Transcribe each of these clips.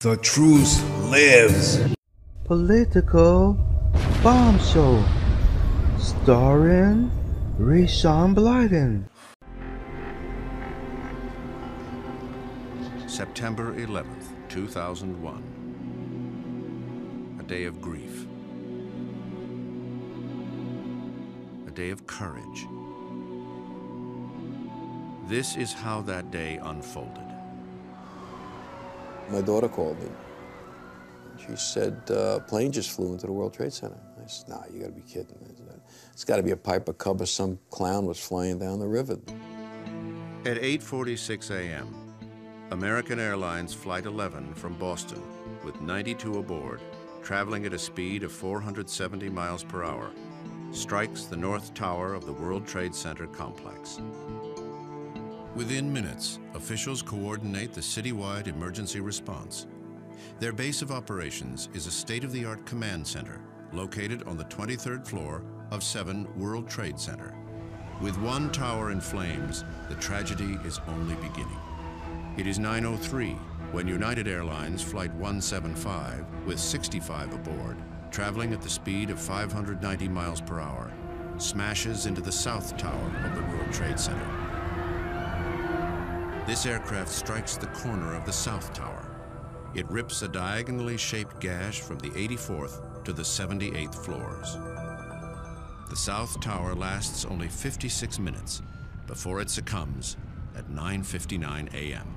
The truth lives. Political bombshell, starring Ray Sean Blyden. September 11th, 2001. A day of grief. A day of courage. This is how that day unfolded. My daughter called me. She said, a plane just flew into the World Trade Center. I said, nah, you gotta be kidding. It's gotta be a Piper Cub or some clown was flying down the river. At 8:46 a.m., American Airlines Flight 11 from Boston, with 92 aboard, traveling at a speed of 470 miles per hour, strikes the North Tower of the World Trade Center complex. Within minutes, officials coordinate the citywide emergency response. Their base of operations is a state-of-the-art command center located on the 23rd floor of 7 World Trade Center. With one tower in flames, the tragedy is only beginning. It is 9:03 when United Airlines Flight 175, with 65 aboard, traveling at the speed of 590 miles per hour, smashes into the South Tower of the World Trade Center. This aircraft strikes the corner of the South Tower. It rips a diagonally shaped gash from the 84th to the 78th floors. The South Tower lasts only 56 minutes before it succumbs at 9:59 a.m.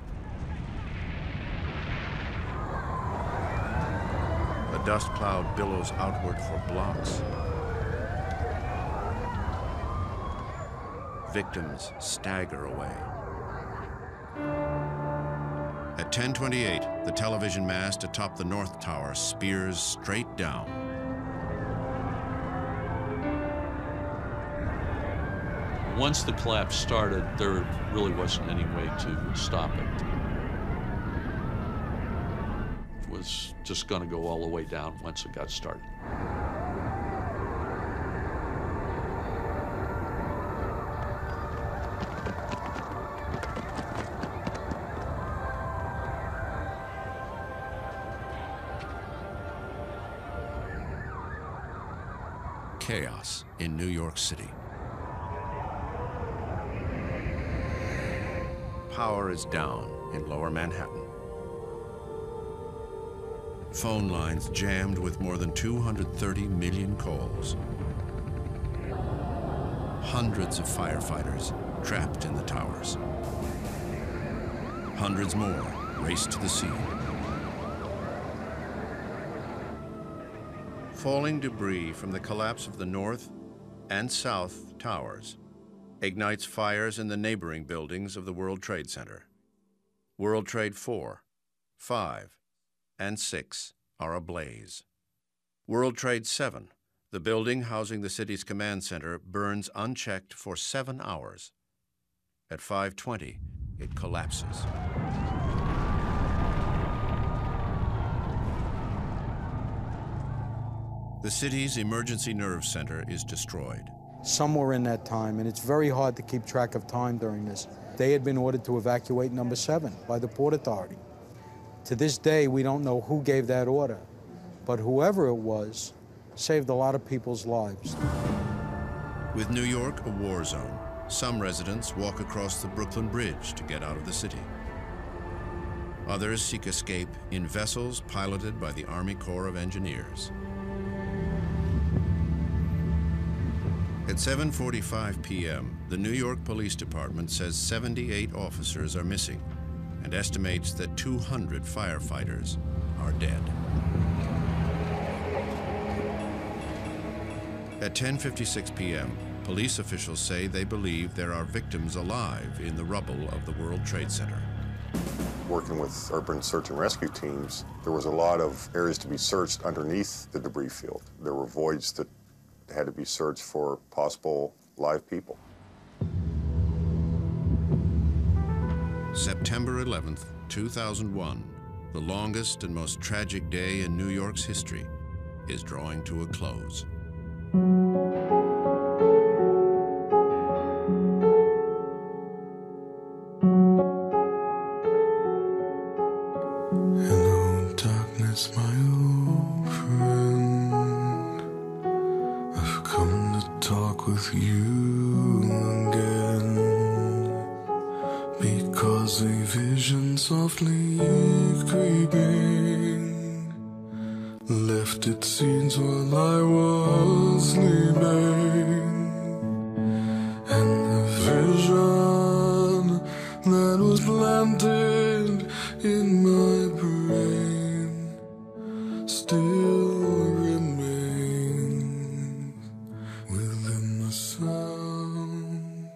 A dust cloud billows outward for blocks. Victims stagger away. At 10:28, the television mast atop the North Tower spears straight down. Once the collapse started, there really wasn't any way to stop it. It was just going to go all the way down once it got started. Chaos in New York City. Power is down in Lower Manhattan. Phone lines jammed with more than 230 million calls. Hundreds of firefighters trapped in the towers. Hundreds more race to the scene. Falling debris from the collapse of the North and South Towers ignites fires in the neighboring buildings of the World Trade Center. World Trade 4, 5, and 6 are ablaze. World Trade 7, the building housing the city's command center, burns unchecked for 7 hours. At 5:20, it collapses. The city's emergency nerve center is destroyed. Somewhere in that time, and it's very hard to keep track of time during this, they had been ordered to evacuate number 7 by the Port Authority. To this day, we don't know who gave that order, but whoever it was saved a lot of people's lives. With New York a war zone, some residents walk across the Brooklyn Bridge to get out of the city. Others seek escape in vessels piloted by the Army Corps of Engineers. At 7:45 p.m., the New York Police Department says 78 officers are missing and estimates that 200 firefighters are dead. At 10:56 p.m., police officials say they believe there are victims alive in the rubble of the World Trade Center. Working with urban search and rescue teams, there was a lot of areas to be searched underneath the debris field. There were voids that had to be searched for possible live people. September 11th, 2001, the longest and most tragic day in New York's history, is drawing to a close. Hello, It's my old friend, I've come to talk with you again, because a vision softly creeping left its scenes while I was sleeping, and the vision that was planted in my brain still remains within the sound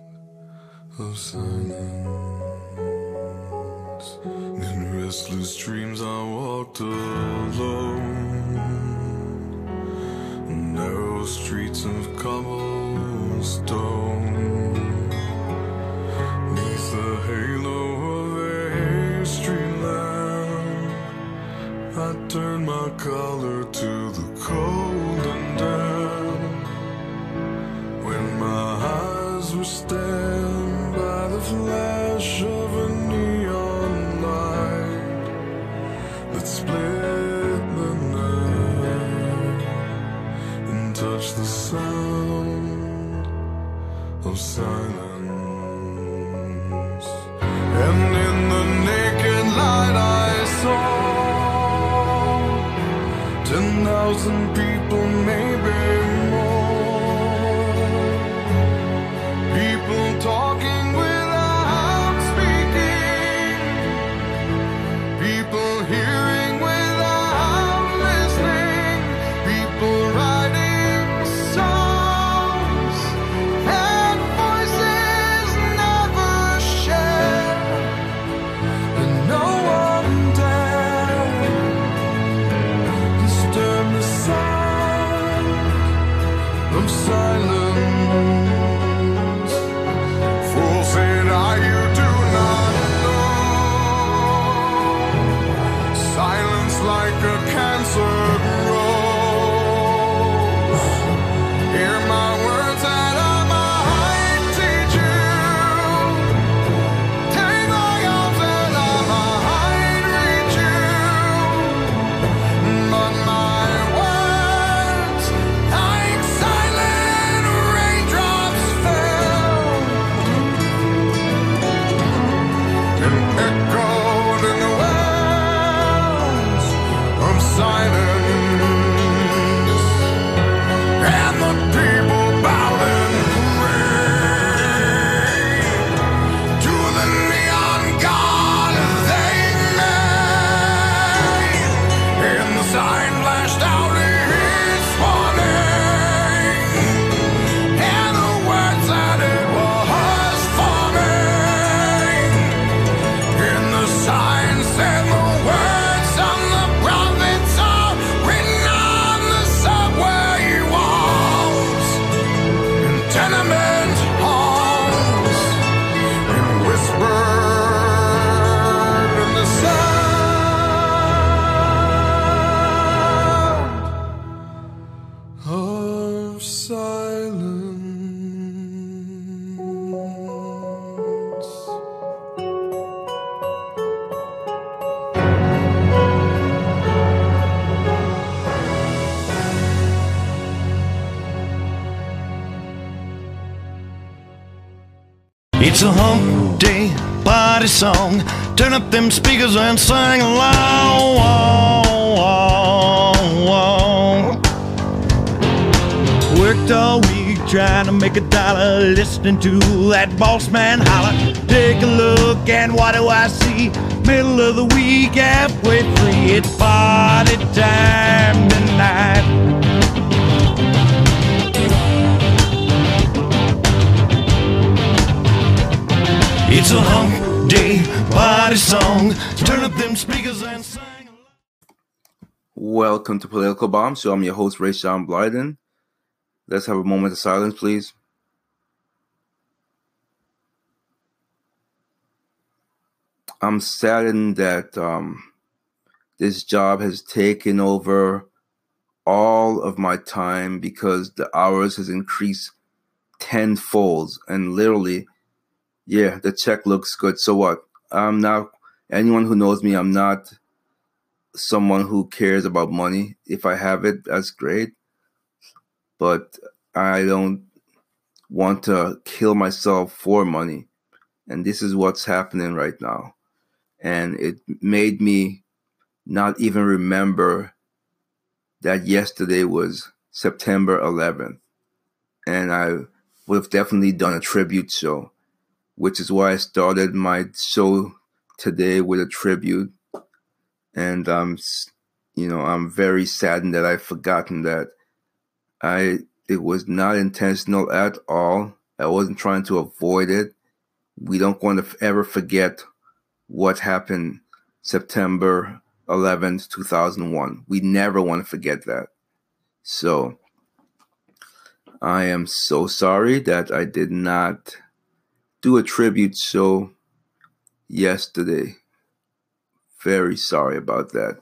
of silence. In restless dreams I walked alone, narrow streets of cobblestone, neath the halo of a street lamp. I turned my collar to the cold and damp, when my eyes were stabbed by the flash of a neon light that split the night and touched the sound of silence. And in the naked light I saw 10,000 people, maybe more. People talking without speaking. People hearing without listening. People writing songs and voices never shared. And no one dared disturb the sound of silence. Fool, said I, you do not know. Silence like a cancer grows. Hear my words and I might teach you. Take my arms and I might reach you. But my it's a hump day party song. Turn up them speakers and sing along. Worked all week trying to make a dollar, listening to that boss man holler. Take a look and what do I see? Middle of the week, halfway free. It's party time tonight. It's a hump day party song. Turn up them speakers and sing along. Welcome to Political Bomb Show. I'm your host, Ray Sean Blyden. Let's have a moment of silence, please. I'm saddened that this job has taken over all of my time because the hours has increased tenfold, and literally, yeah, the check looks good. So what? I'm not, anyone who knows me, I'm not someone who cares about money. If I have it, that's great. But I don't want to kill myself for money. And this is what's happening right now. And it made me not even remember that yesterday was September 11th. And I would have definitely done a tribute show, which is why I started my show today with a tribute. And I'm very saddened that I've forgotten that. It was not intentional at all. I wasn't trying to avoid it. We don't want to ever forget what happened September 11th, 2001. We never want to forget that. So I am so sorry that I did not do a tribute show yesterday. Very sorry about that.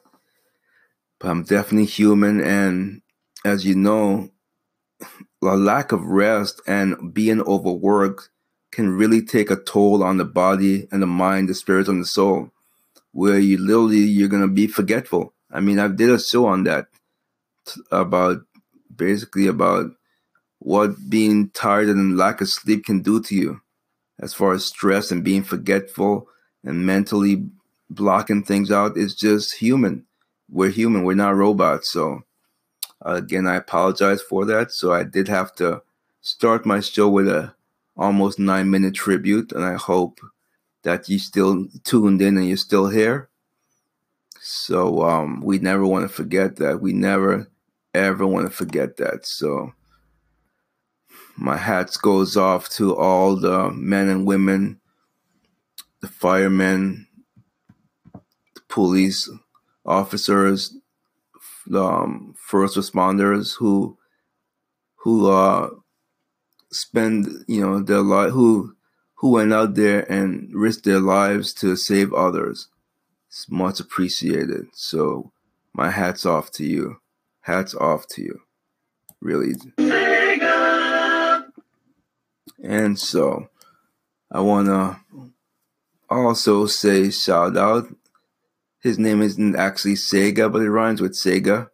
But I'm definitely human, and as you know, a lack of rest and being overworked can really take a toll on the body and the mind, the spirit, and the soul, where you're going to be forgetful. I mean, I did a show on that about what being tired and lack of sleep can do to you as far as stress and being forgetful and mentally blocking things out. It's just human. We're human. We're not robots. So again, I apologize for that. So I did have to start my show with a almost 9-minute tribute, and I hope that you still tuned in and you're still here. So we never want to forget that. We never, ever want to forget that. So my hat goes off to all the men and women, the firemen, the police officers, first responders who spend their life, who went out there and risked their lives to save others. It's much appreciated. So my hat's off to you. Hats off to you. Really. And so I want to also say shout out. His name isn't actually Sega, but it rhymes with Sega.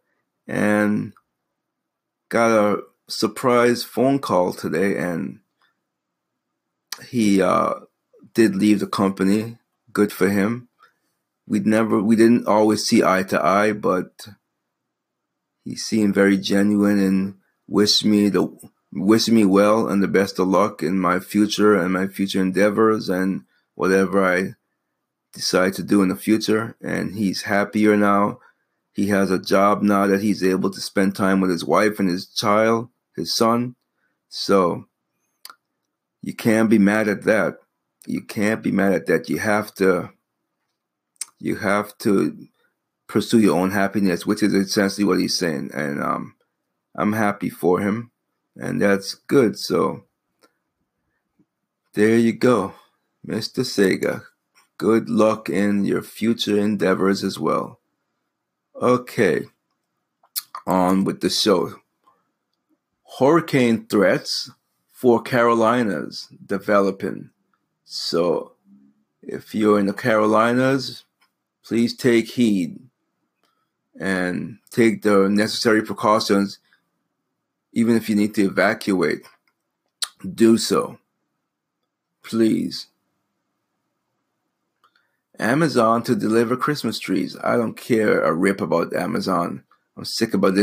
And got a surprise phone call today, and he did leave the company. Good for him. We didn't always see eye to eye, but he seemed very genuine and wished me well and the best of luck in my future and my future endeavors and whatever I decide to do in the future. And he's happier now. He has a job now that he's able to spend time with his wife and his child, his son. So you can't be mad at that. You can't be mad at that. You have to pursue your own happiness, which is essentially what he's saying. And I'm happy for him, and that's good. So there you go, Mr. Sega. Good luck in your future endeavors as well. Okay, on with the show. Hurricane threats for Carolinas developing. So if you're in the Carolinas, please take heed and take the necessary precautions. Even if you need to evacuate, do so, please. Amazon to deliver Christmas trees. I don't care a rip about Amazon. I'm sick about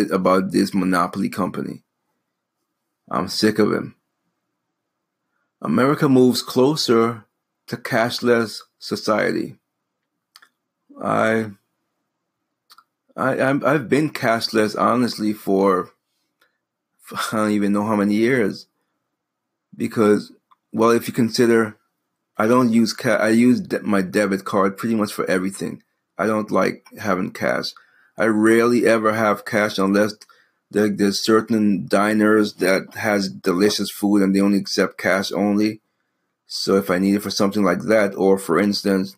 this monopoly company. I'm sick of him. America moves closer to cashless society. I've been cashless, honestly, for I don't even know how many years. Because, well, if you consider, I don't use cash. I use my debit card pretty much for everything. I don't like having cash. I rarely ever have cash unless there's certain diners that has delicious food and they only accept cash only. So if I need it for something like that, or for instance,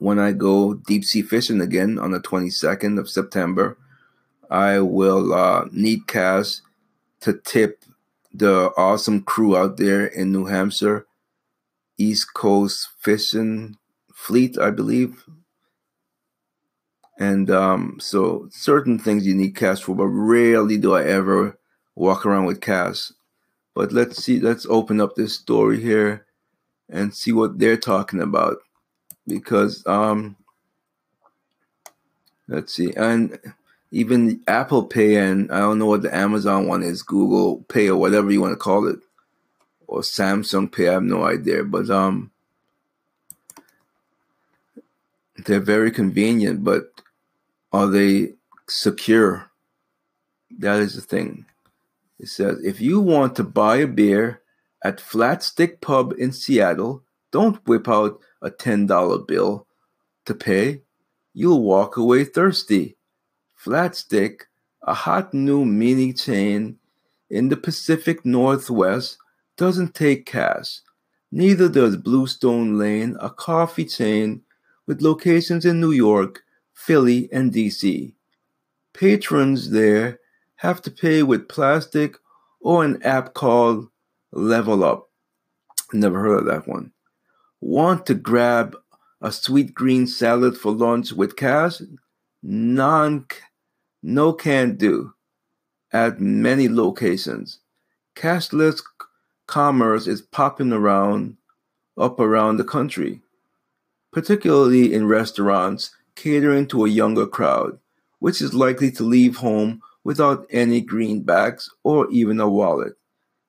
when I go deep sea fishing again on the 22nd of September, I will need cash to tip the awesome crew out there in New Hampshire. East Coast Fishing Fleet, I believe. And so certain things you need cash for, but rarely do I ever walk around with cash. But let's see, let's open up this story here and see what they're talking about. Because, let's see, and even Apple Pay, and I don't know what the Amazon one is, Google Pay or whatever you want to call it, or Samsung Pay, I have no idea, but they're very convenient, but are they secure? That is the thing. It says, if you want to buy a beer at Flatstick Pub in Seattle, don't whip out a $10 bill to pay. You'll walk away thirsty. Flatstick, a hot new mini chain in the Pacific Northwest, doesn't take cash. Neither does Bluestone Lane, a coffee chain with locations in New York, Philly, and D.C. Patrons there have to pay with plastic or an app called Level Up. Never heard of that one. Want to grab a Sweetgreen salad for lunch with cash? No can do at many locations. Cashless commerce is popping up around the country, particularly in restaurants catering to a younger crowd, which is likely to leave home without any greenbacks or even a wallet,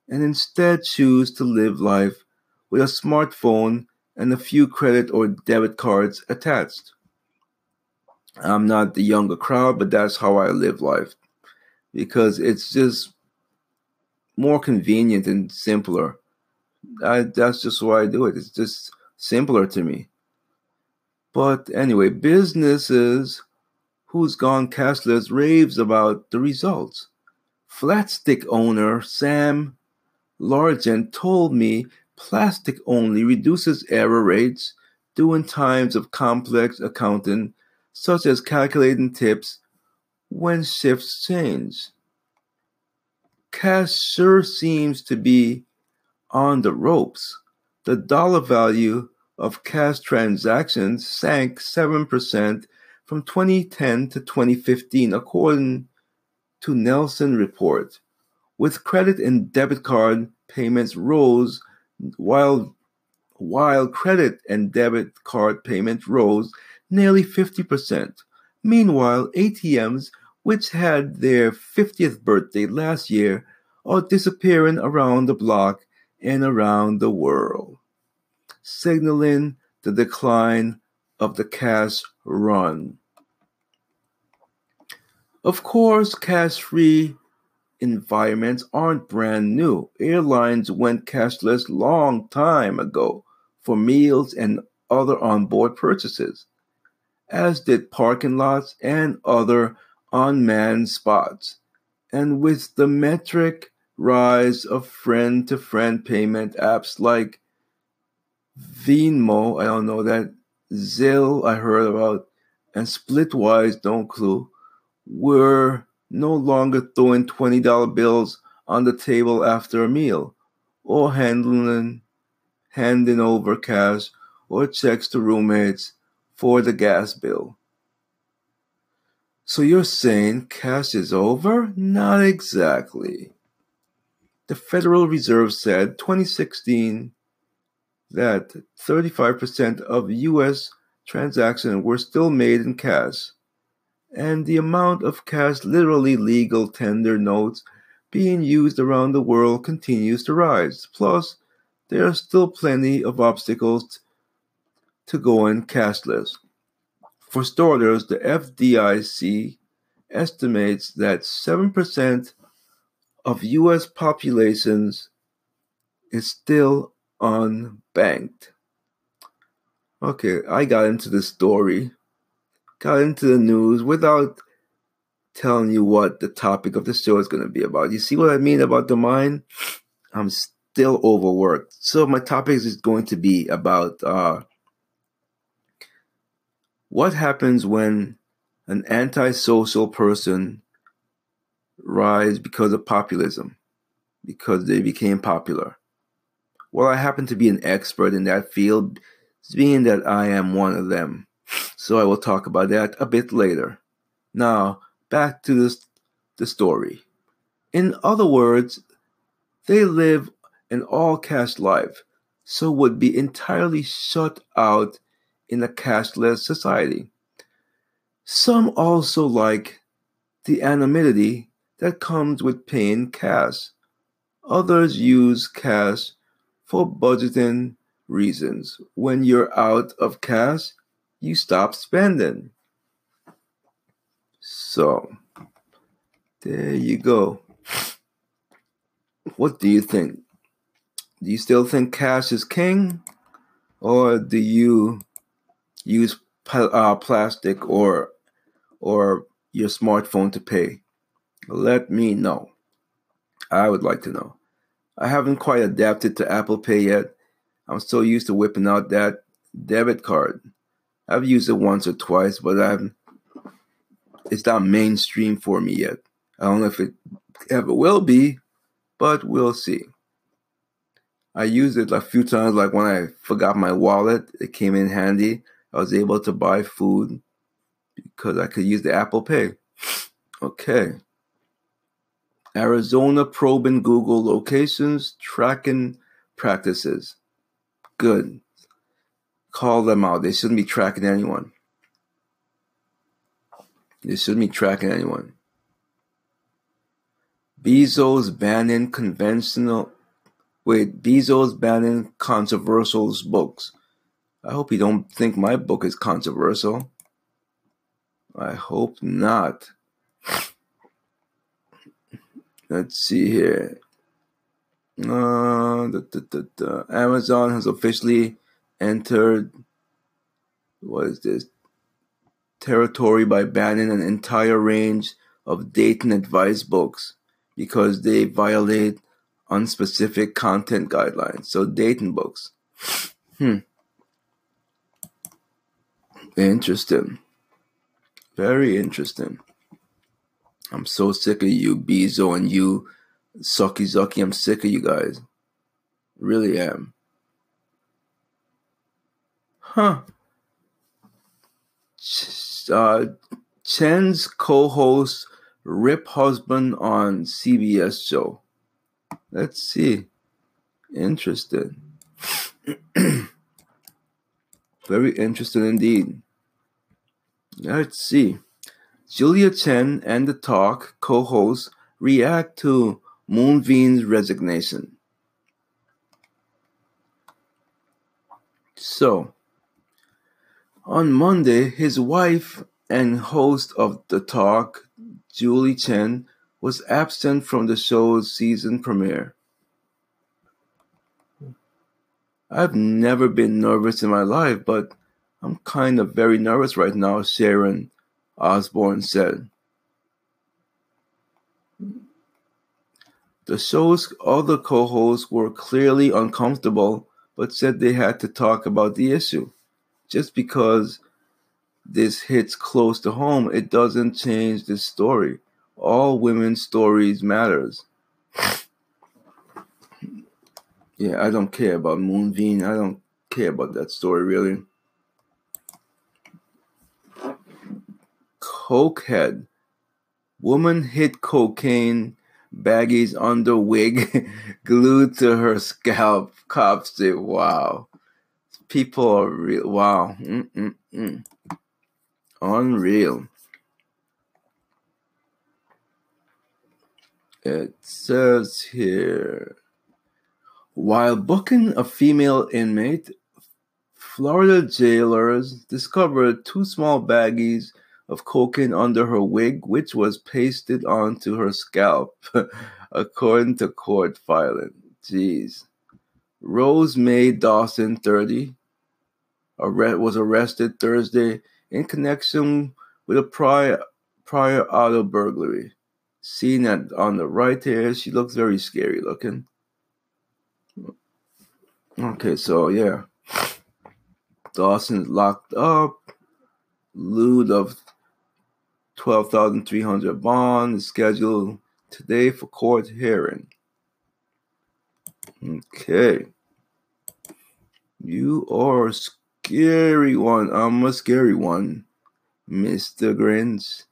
and instead choose to live life with a smartphone and a few credit or debit cards attached. I'm not the younger crowd, but that's how I live life, because it's just more convenient and simpler. That's just why I do it. It's just simpler to me. But anyway, businesses who's gone cashless raves about the results. Flatstick owner Sam Largent told me plastic only reduces error rates due in times of complex accounting, such as calculating tips when shifts change. Cash sure seems to be on the ropes. The dollar value of cash transactions sank 7% from 2010 to 2015, according to Nelson report, with credit and debit card payments rose while credit and debit card payments rose nearly 50%. Meanwhile, ATMs, which had their 50th birthday last year, are disappearing around the block and around the world, signaling the decline of the cash run. Of course, cash-free environments aren't brand new. Airlines went cashless long time ago for meals and other onboard purchases, as did parking lots and other unmanned spots. And with the metric rise of friend-to-friend payment apps like Venmo, I don't know that, Zelle, I heard about, and Splitwise, don't clue, were no longer throwing $20 bills on the table after a meal, or handing over cash or checks to roommates for the gas bill. So you're saying cash is over? Not exactly. The Federal Reserve said 2016 that 35% of U.S. transactions were still made in cash, and the amount of cash, literally legal tender notes, being used around the world continues to rise. Plus, there are still plenty of obstacles to going cashless. For starters, the FDIC estimates that 7% of U.S. populations is still unbanked. Okay, I got into the story, got into the news without telling you what the topic of the show is going to be about. You see what I mean about the mind? I'm still overworked. So my topic is going to be about what happens when an antisocial person rises because of populism, because they became popular. Well, I happen to be an expert in that field, being that I am one of them. So I will talk about that a bit later. Now, back to the story. In other words, they live an all-cash life, so would be entirely shut out in a cashless society. Some also like the anonymity that comes with paying cash. Others use cash for budgeting reasons. When you're out of cash, you stop spending. So, there you go. What do you think? Do you still think cash is king? Or do you use plastic or your smartphone to pay? Let me know. I would like to know. I haven't quite adapted to Apple Pay yet. I'm still used to whipping out that debit card. I've used it once or twice, but it's not mainstream for me yet. I don't know if it ever will be, but we'll see. I used it a few times, like when I forgot my wallet. It came in handy. I was able to buy food because I could use the Apple Pay. Okay. Arizona probing Google locations, tracking practices. Good. Call them out. They shouldn't be tracking anyone. Bezos banning controversial books. I hope you don't think my book is controversial. I hope not. Let's see here. Amazon has officially entered, what is this, territory by banning an entire range of dating advice books because they violate unspecific content guidelines. So dating books. Interesting. Very interesting. I'm so sick of you, Bezo, and you, Sucky Zucky. I'm sick of you guys. Really am. Chen's co-host Rip Husband on CBS show. Let's see. Interesting. Very interesting indeed. Let's see. Julia Chen and The Talk co-hosts react to Moonveen's resignation. So, on Monday, his wife and host of The Talk, Julie Chen, was absent from the show's season premiere. I've never been nervous in my life, but I'm kind of very nervous right now, Sharon Osborne said. The show's other co-hosts were clearly uncomfortable, but said they had to talk about the issue. Just because this hits close to home, it doesn't change this story. All women's stories matters. Yeah, I don't care about Moonveen. I don't care about that story, really. Cokehead. Woman hid cocaine baggies under wig glued to her scalp. Cops say, wow. People are real. Wow. Unreal. It says here, while booking a female inmate, Florida jailers discovered two small baggies of cocaine under her wig, which was pasted onto her scalp, according to court filing. Jeez. Rose Mae Dawson, 30, was arrested Thursday in connection with a prior auto burglary. Seen on the right here, she looks very scary looking. Okay, so yeah. Dawson's locked up. Lewd of $12,300 bond is scheduled today for court hearing. Okay. You are scary one. A scary one, Mr. Grins.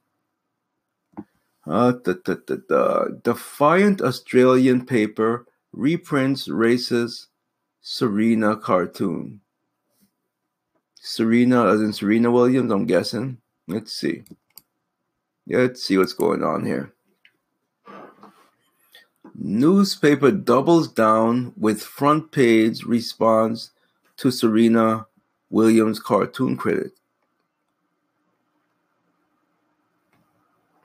Defiant Australian paper reprints racist Serena cartoon. Serena, as in Serena Williams, I'm guessing. Let's see. Let's see what's going on here. Newspaper doubles down with front page response to Serena Williams cartoon critic.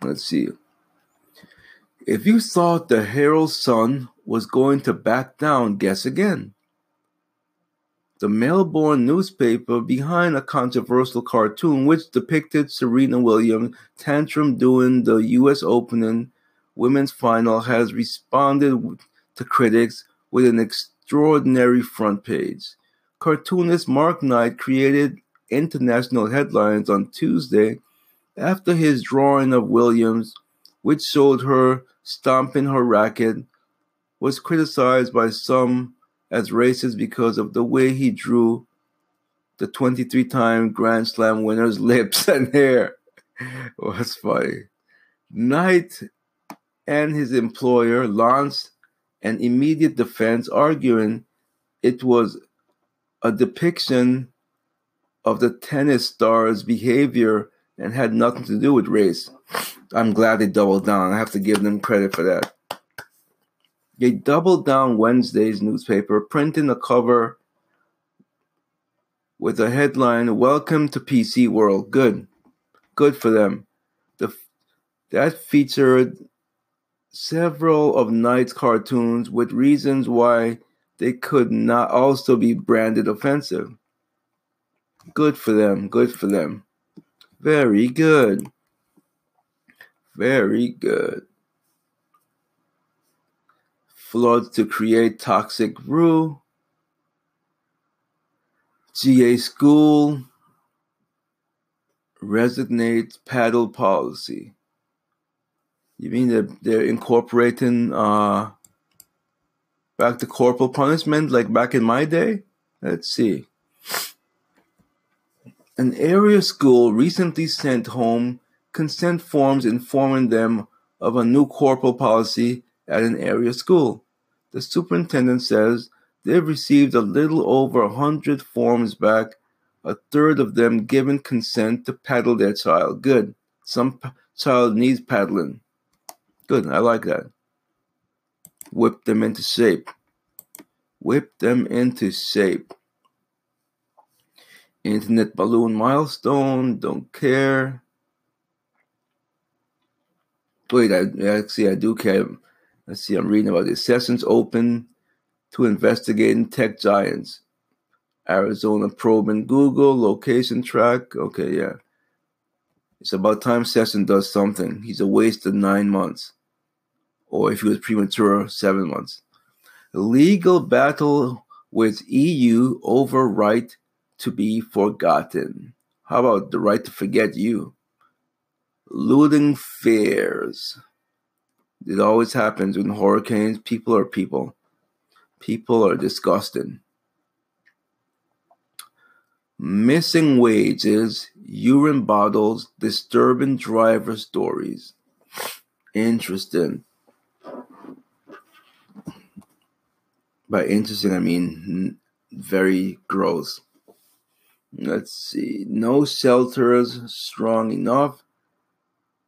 Let's see. If you thought the Herald Sun was going to back down, guess again. The Melbourne newspaper behind a controversial cartoon which depicted Serena Williams' tantrum during the U.S. Open women's final has responded to critics with an extraordinary front page. Cartoonist Mark Knight created international headlines on Tuesday after his drawing of Williams, which showed her stomping her racket, was criticized by some as racist because of the way he drew the 23-time Grand Slam winner's lips and hair. What's funny. Knight and his employer launched an immediate defense, arguing it was a depiction of the tennis star's behavior and had nothing to do with race. I'm glad they doubled down. I have to give them credit for that. They doubled down Wednesday's newspaper, printing a cover with a headline, "Welcome to PC World." Good. Good for them. That featured several of Knight's cartoons with reasons why they could not also be branded offensive. Good for them. Good for them. Very good. Very good. Floods to create toxic brew. GA school resignates paddle policy. You mean that they're incorporating back to corporal punishment like back in my day? Let's see. An area school recently sent home consent forms informing them of a new corporal policy at an area school. The superintendent says they've received a little over 100 forms back, a third of them giving consent to paddle their child. Good. Some child needs paddling. Good. I like that. Whip them into shape. Whip them into shape. Internet balloon milestone, don't care. Wait, I do care. Let's see, I'm reading about this. Sessions open to investigating tech giants. Arizona probing Google, location track. Okay, yeah. It's about time Sessions does something. He's a waste of 9 months. Or if he was premature, 7 months. Legal battle with EU over right to be forgotten. How about the right to forget you? Looting fears. It always happens when hurricanes. People are people. People are disgusting. Missing wages, urine bottles, disturbing driver stories. Interesting. By interesting, I mean very gross. Let's see. No shelters strong enough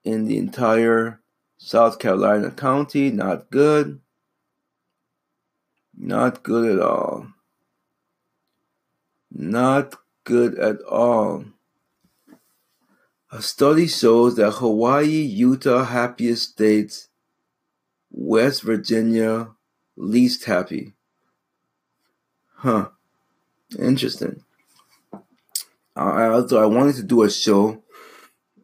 in the entire South Carolina county. Not good. Not good at all. Not good at all. A study shows that Hawaii, Utah, happiest states, West Virginia, least happy. Huh. Interesting. I wanted to do a show.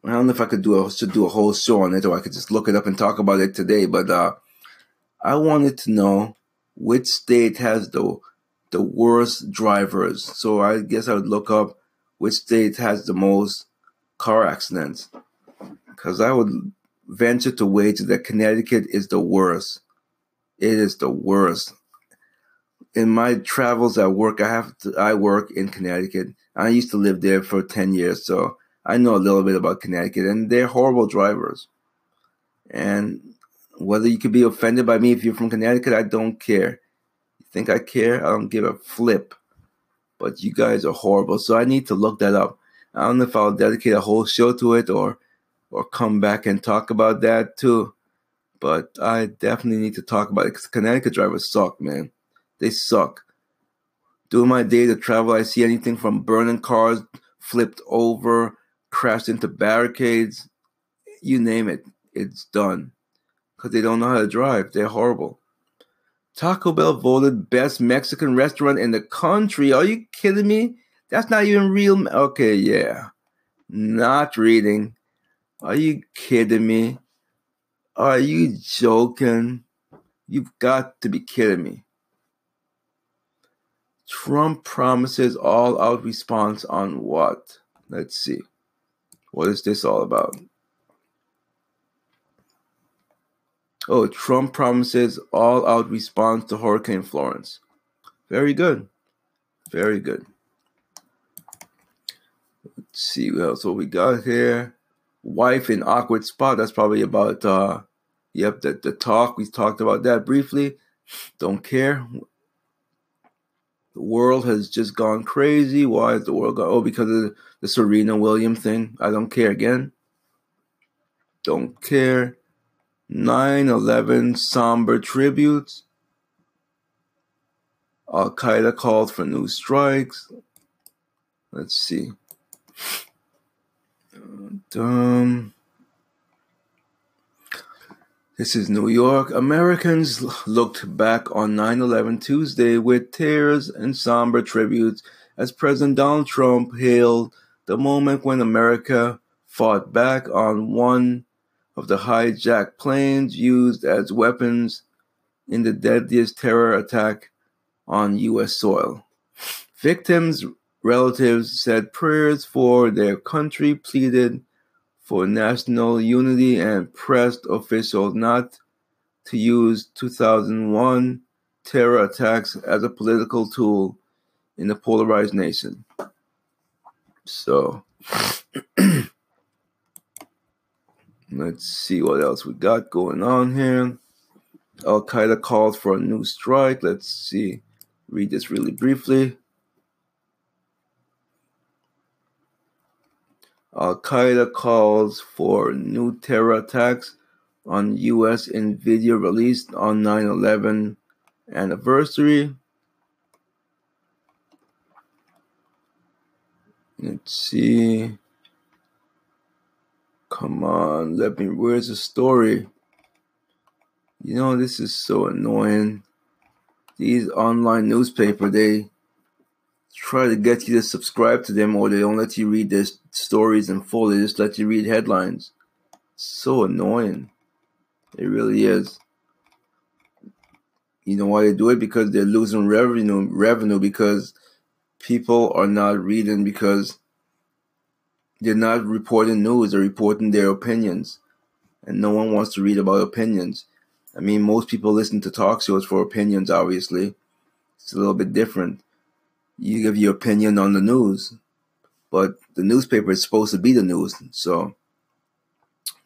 I don't know if I could do a whole show on it, or I could just look it up and talk about it today. But I wanted to know which state has the worst drivers. So I guess I would look up which state has the most car accidents, because I would venture to wager that Connecticut is the worst. It is the worst. in my travels at work, I work in Connecticut. I used to live there for 10 years, so I know a little bit about Connecticut, and they're horrible drivers. And whether you could be offended by me if you're from Connecticut, I don't care. You think I care? I don't give a flip. But you guys are horrible, so I need to look that up. I don't know if I'll dedicate a whole show to it or come back and talk about that too. But I definitely need to talk about it because Connecticut drivers suck, man. They suck. During my days of travel, I see anything from burning cars, flipped over, crashed into barricades. You name it, it's done. Because they don't know how to drive. They're horrible. Taco Bell voted best Mexican restaurant in the country. Are you kidding me? That's not even real. Okay, yeah. Not reading. Are you kidding me? Are you joking? You've got to be kidding me. Trump promises all-out response on what? Let's see. What is this all about? Oh, Trump promises all-out response to Hurricane Florence. Very good. Very good. Let's see what else we got here. Wife in awkward spot. That's probably about, the talk. We talked about that briefly. Don't care. The world has just gone crazy. Why is the world gone? Oh, because of the Serena Williams thing. I don't care again. Don't care. 9/11 somber tributes. Al-Qaeda called for new strikes. Let's see. This is New York. Americans looked back on 9/11 Tuesday with tears and somber tributes as President Donald Trump hailed the moment when America fought back on one of the hijacked planes used as weapons in the deadliest terror attack on U.S. soil. Victims' relatives said prayers for their country, pleaded for national unity, and pressed officials not to use 2001 terror attacks as a political tool in a polarized nation. So, let's see what else we got going on here. Al-Qaeda called for a new strike. Let's see. Read this really briefly. Al-Qaeda calls for new terror attacks on U.S. in video released on 9/11 anniversary. Let's see. Come on, let me, where's the story? You know, this is so annoying. These online newspapers, they try to get you to subscribe to them, or they don't let you read their stories in full. They just let you read headlines. It's so annoying. It really is. You know why they do it? Because they're losing revenue because people are not reading, because they're not reporting news. They're reporting their opinions, and no one wants to read about opinions. I mean, most people listen to talk shows for opinions, obviously. It's a little bit different. You give your opinion on the news, but the newspaper is supposed to be the news. So,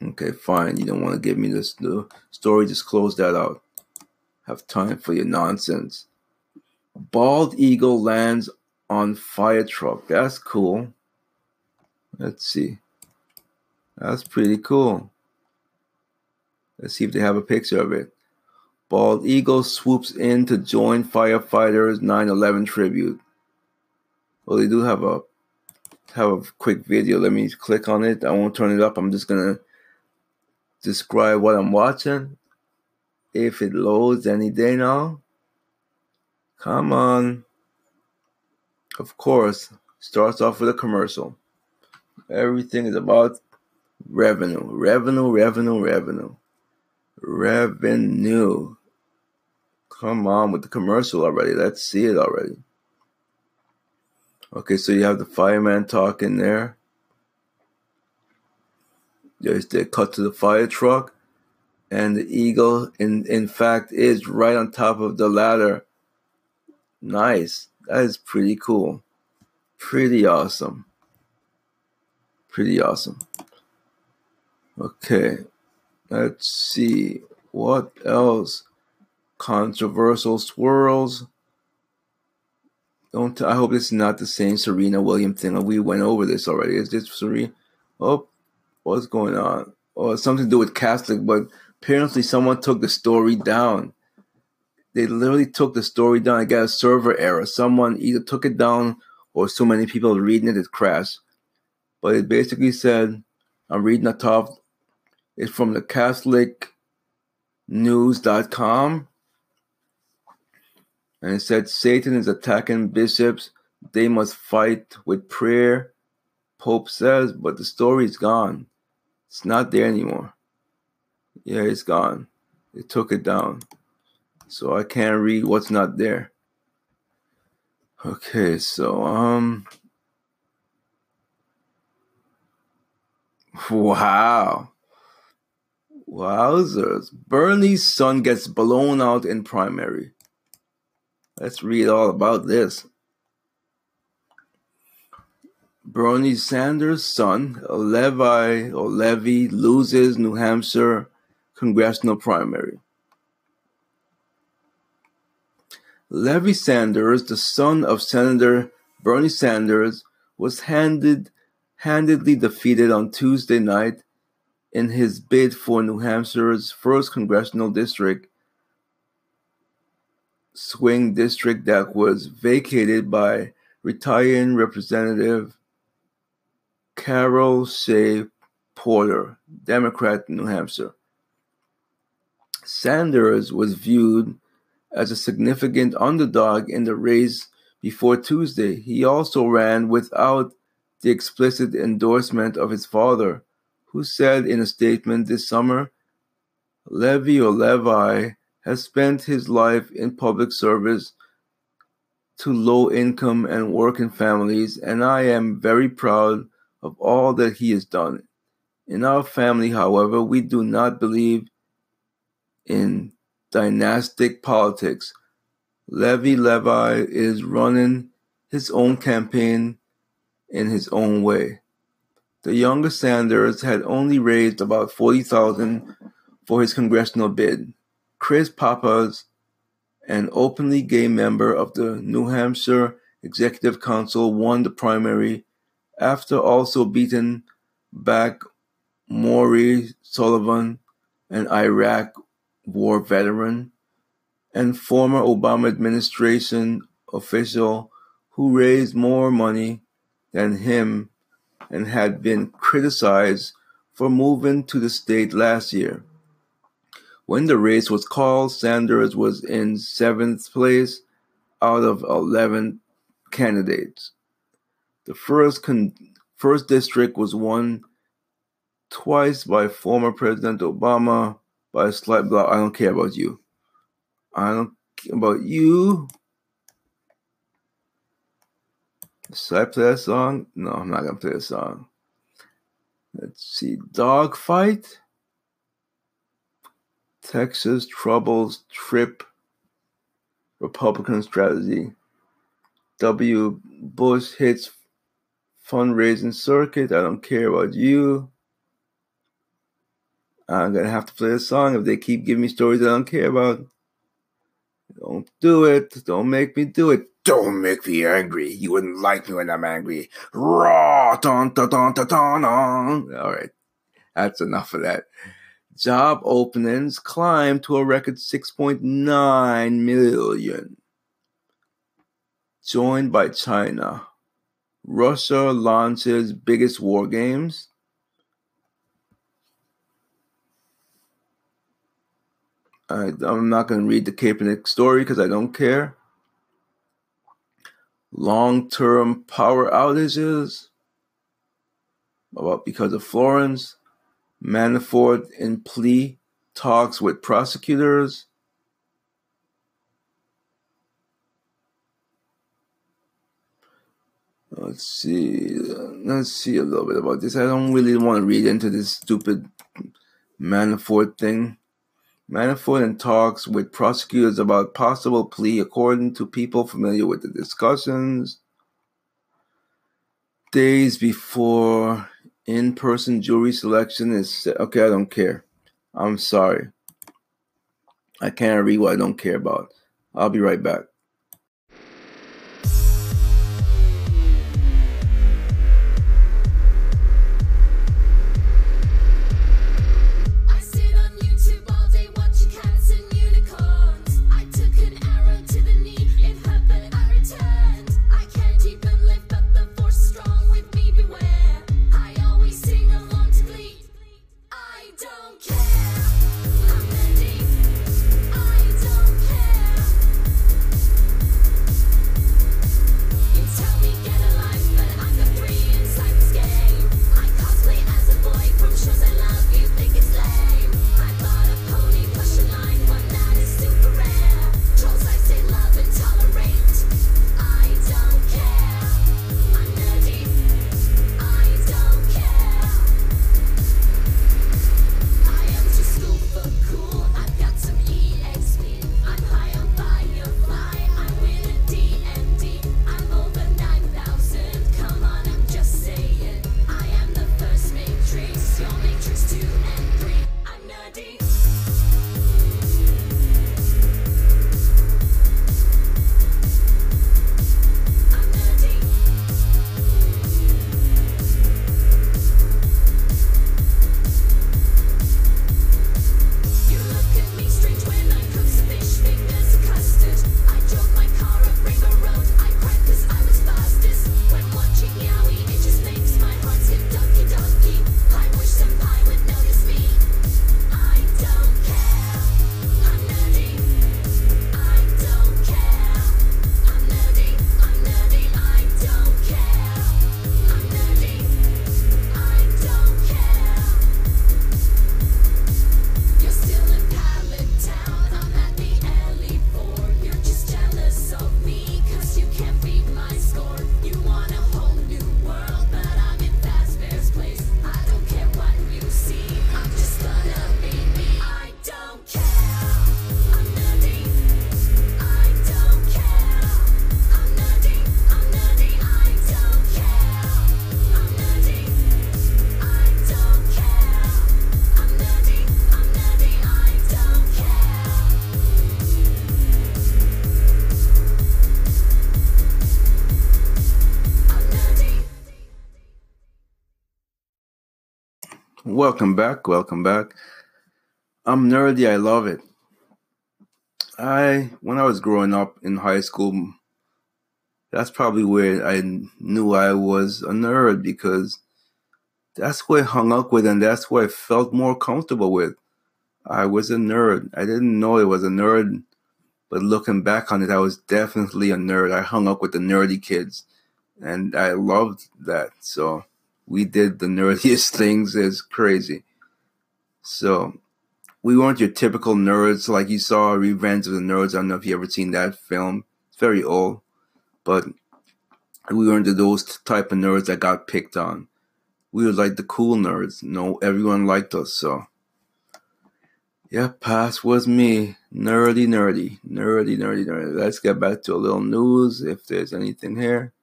okay, fine. You don't want to give me this new story. Just close that out. Have time for your nonsense. Bald eagle lands on fire truck. That's cool. Let's see. That's pretty cool. Let's see if they have a picture of it. Bald eagle swoops in to join firefighters' 9/11 tribute. Oh, well, they do have a quick video. Let me click on it. I won't turn it up. I'm just gonna describe what I'm watching. If it loads any day now. Come on. Of course, starts off with a commercial. Everything is about revenue. Revenue, revenue, revenue. Revenue. Come on with the commercial already. Let's see it already. Okay, so you have the fireman talking there. There's the cut to the fire truck. And the eagle, in fact, is right on top of the ladder Nice. That is pretty cool. Pretty awesome. Pretty awesome. Okay. Let's see. What else? Controversial swirls. I hope it's not the same Serena Williams thing. We went over this already. Is this Serena? Oh, what's going on? Oh, it's something to do with Catholic, but apparently someone took the story down. They literally took the story down. I got a server error. Someone either took it down or so many people reading it, it crashed. But it basically said, I'm reading the top. It's from the CatholicNews.com. And it said, Satan is attacking bishops. They must fight with prayer, Pope says. But the story is gone. It's not there anymore. Yeah, it's gone. They took it down. So I can't read what's not there. Okay, so, wow. Wowzers. Bernie's son gets blown out in primary. Let's read all about this. Bernie Sanders' son, Levi, loses New Hampshire congressional primary. Levi Sanders, the son of Senator Bernie Sanders, was handedly defeated on Tuesday night in his bid for New Hampshire's first congressional swing district that was vacated by retiring Representative Carol Shea Porter, Democrat, New Hampshire. Sanders was viewed as a significant underdog in the race before Tuesday. He also ran without the explicit endorsement of his father, who said in a statement this summer, Levi has spent his life in public service to low-income and working families, and I am very proud of all that he has done. In our family, however, we do not believe in dynastic politics. Levi is running his own campaign in his own way. The younger Sanders had only raised about $40,000 for his congressional bid. Chris Pappas, an openly gay member of the New Hampshire Executive Council, won the primary after also beating back Maury Sullivan, an Iraq war veteran and former Obama administration official who raised more money than him and had been criticized for moving to the state last year. When the race was called, Sanders was in 7th place out of 11 candidates. The first district was won twice by former President Obama by a slight block. I don't care about you. I don't care about you. Should I play that song? No, I'm not going to play a song. Let's see. Dogfight. Texas troubles trip Republican strategy. W. Bush hits fundraising circuit. I don't care about you. I'm going to have to play a song if they keep giving me stories I don't care about. Don't do it. Don't make me do it. Don't make me angry. You wouldn't like me when I'm angry. Raw. Dun, dun, dun, dun, dun, dun. All right. That's enough of that. Job openings climbed to a record 6.9 million, joined by China. Russia launches biggest war games. I'm not going to read the Kaepernick story because I don't care. Long-term power outages because of Florence. Manafort in plea talks with prosecutors. Let's see a little bit about this. I don't really want to read into this stupid Manafort thing. Manafort in talks with prosecutors about possible plea, according to people familiar with the discussions. Days before in-person jury selection is... Okay, I don't care. I'm sorry. I can't read what I don't care about. I'll be right back. Welcome back. I'm nerdy, I love it. When I was growing up in high school, that's probably where I knew I was a nerd, because that's what I hung up with and that's what I felt more comfortable with. I was a nerd. I didn't know I was a nerd, but looking back on it, I was definitely a nerd. I hung up with the nerdy kids and I loved that, so... We did the nerdiest things. It's crazy. So we weren't your typical nerds. Like you saw Revenge of the Nerds. I don't know if you ever seen that film. It's very old. But we weren't those type of nerds that got picked on. We were like the cool nerds. No, everyone liked us. So yeah, past was me. Nerdy. Let's get back to a little news if there's anything here.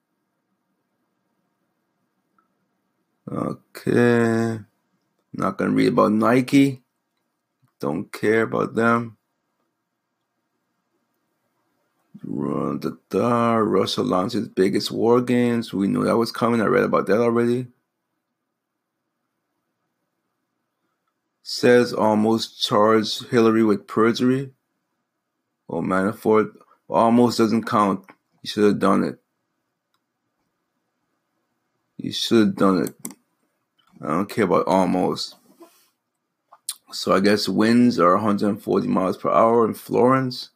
Okay, not gonna read about Nike. Don't care about them. Russia launches biggest war games. We knew that was coming. I read about that already. Says almost charged Hillary with perjury. Oh, Manafort almost doesn't count. You should have done it. I don't care about almost. So I guess winds are 140 miles per hour in Florence.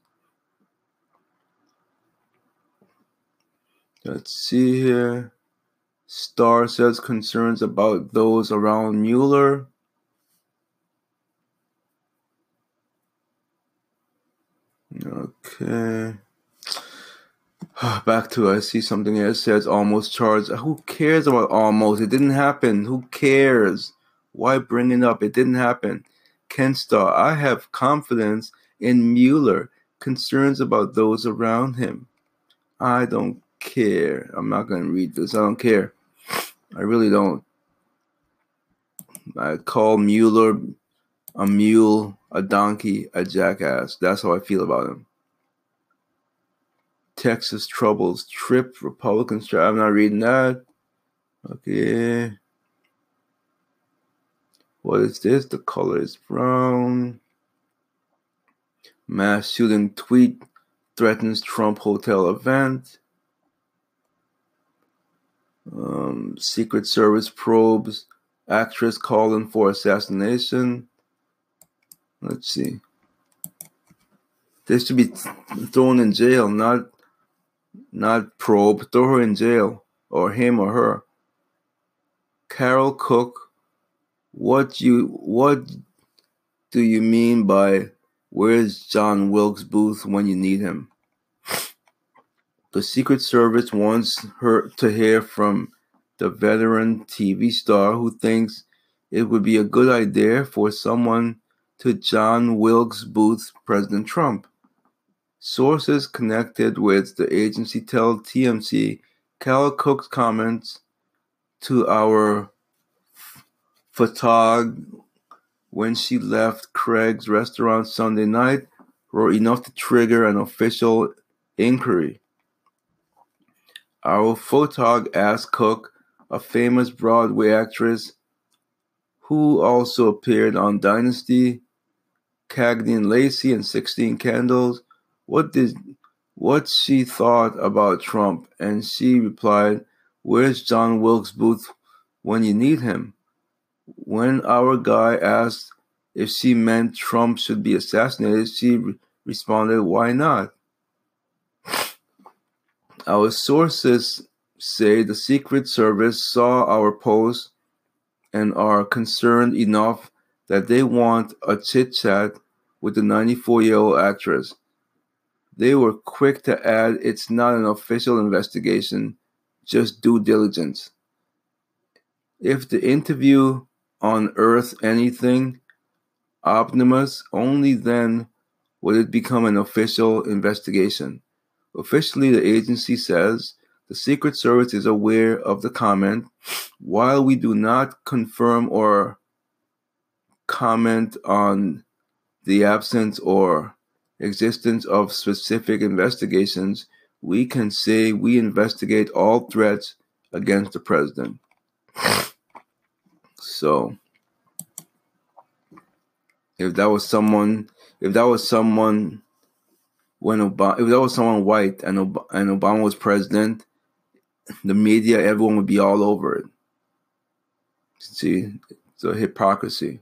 Let's see here. Star says concerns about those around Mueller. Okay. Back to, I see something here that says almost charged. Who cares about almost? It didn't happen. Who cares? Why bring it up? It didn't happen. Ken Starr, I have confidence in Mueller, concerns about those around him. I don't care. I'm not going to read this. I don't care. I really don't. I call Mueller a mule, a donkey, a jackass. That's how I feel about him. Texas troubles, trip, Republicans try. I'm not reading that. Okay. What is this? The color is brown. Mass shooting tweet threatens Trump hotel event. Secret Service probes actress calling for assassination. Let's see. They should be thrown in jail, not probe. Throw her in jail, or him or her. Carol Cook, what do you mean by where's John Wilkes Booth when you need him? The Secret Service wants her to hear from the veteran TV star who thinks it would be a good idea for someone to John Wilkes Booth, President Trump. Sources connected with the agency tell TMC Carol Cook's comments to our photog when she left Craig's restaurant Sunday night were enough to trigger an official inquiry. Our photog asked Cook, a famous Broadway actress who also appeared on Dynasty, Cagney and Lacey, and 16 Candles, what she thought about Trump, and she replied, "Where's John Wilkes Booth when you need him?" When our guy asked if she meant Trump should be assassinated, she responded, "Why not?" Our sources say the Secret Service saw our post and are concerned enough that they want a chit-chat with the 94-year-old actress. They were quick to add, it's not an official investigation, just due diligence. If the interview unearthed anything ominous, only then would it become an official investigation. Officially, the agency says the Secret Service is aware of the comment. While we do not confirm or comment on the absence or existence of specific investigations, we can say we investigate all threats against the president. So, if that was someone white and Obama was president, the media, everyone would be all over it. See, it's a hypocrisy.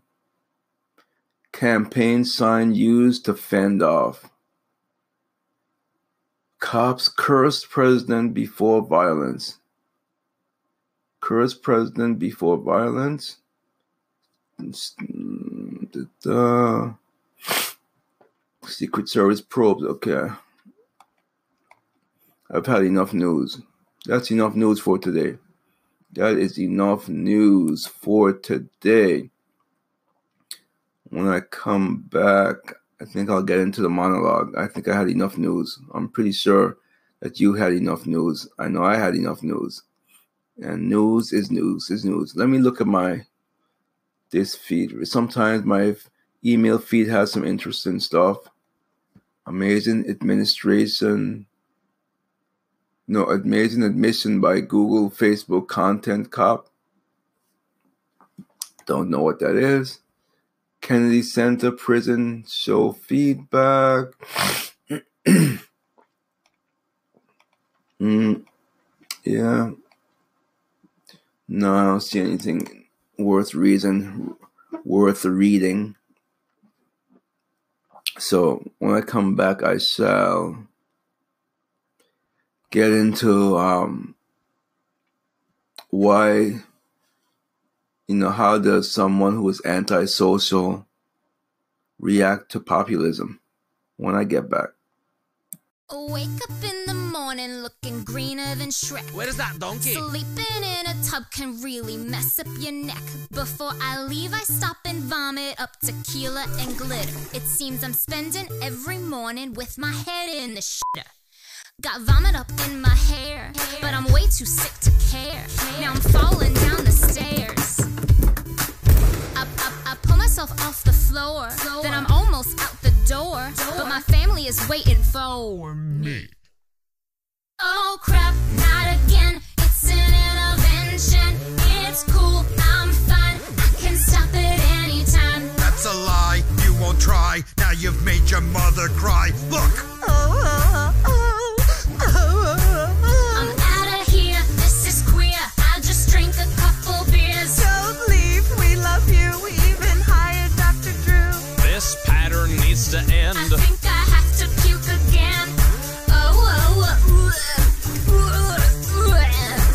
Campaign sign used to fend off. Cops cursed president before violence. Cursed president before violence. Secret Service probes. Okay. I've had enough news. That's enough news for today. That is enough news for today. When I come back, I think I'll get into the monologue. I think I had enough news. I'm pretty sure that you had enough news. I know I had enough news. And news is news is news. Let me look at this feed. Sometimes my email feed has some interesting stuff. Amazing administration. No, amazing admission by Google, Facebook, content cop. Don't know what that is. Kennedy Center prison show feedback. Yeah. No, I don't see anything worth reading. So when I come back, I shall get into why, how does someone who is antisocial react to populism when I get back. Wake up in the morning looking greener than Shrek. Where is that donkey? Sleeping in a tub can really mess up your neck. Before I leave, I stop and vomit up tequila and glitter. It seems I'm spending every morning with my head in the shitter. Got vomit up in my hair, but I'm way too sick to care. Now I'm falling down the stairs. I pull myself off the floor, then I'm almost out the door. But my family is waiting for me. Oh crap, not again. It's an intervention. It's cool, I'm fine. I can stop it anytime. That's a lie, you won't try. Now you've made your mother cry. Look! I'm out of here, this is queer. I just drank a couple beers. Don't leave, we love you. We even hired Dr. Drew. This pattern needs to end. I think I have to puke again.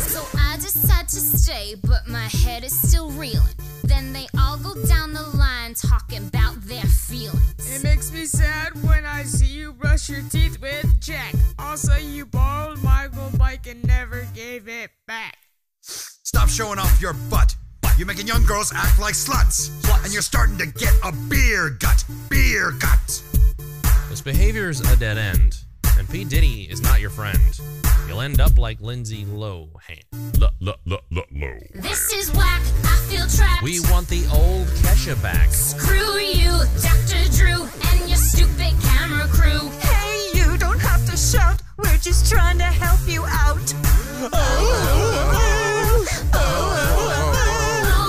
So I decide to stay, but my head is still reeling. Then they all go down the line talking about their feelings. It makes me sad when I see you brush your teeth with Jack. Also, you borrowed my gold bike and never gave it back. Stop showing off your butt. You're making young girls act like sluts. And you're starting to get a beer gut. Beer gut. This behavior's a dead end. And P. Diddy is not your friend. You'll end up like Lindsay Lohan. This is whack, I feel trapped. We want the old Kesha back. Screw you, Dr. Drew, and your stupid camera crew. Hey, you don't have to shout. We're just trying to help you out.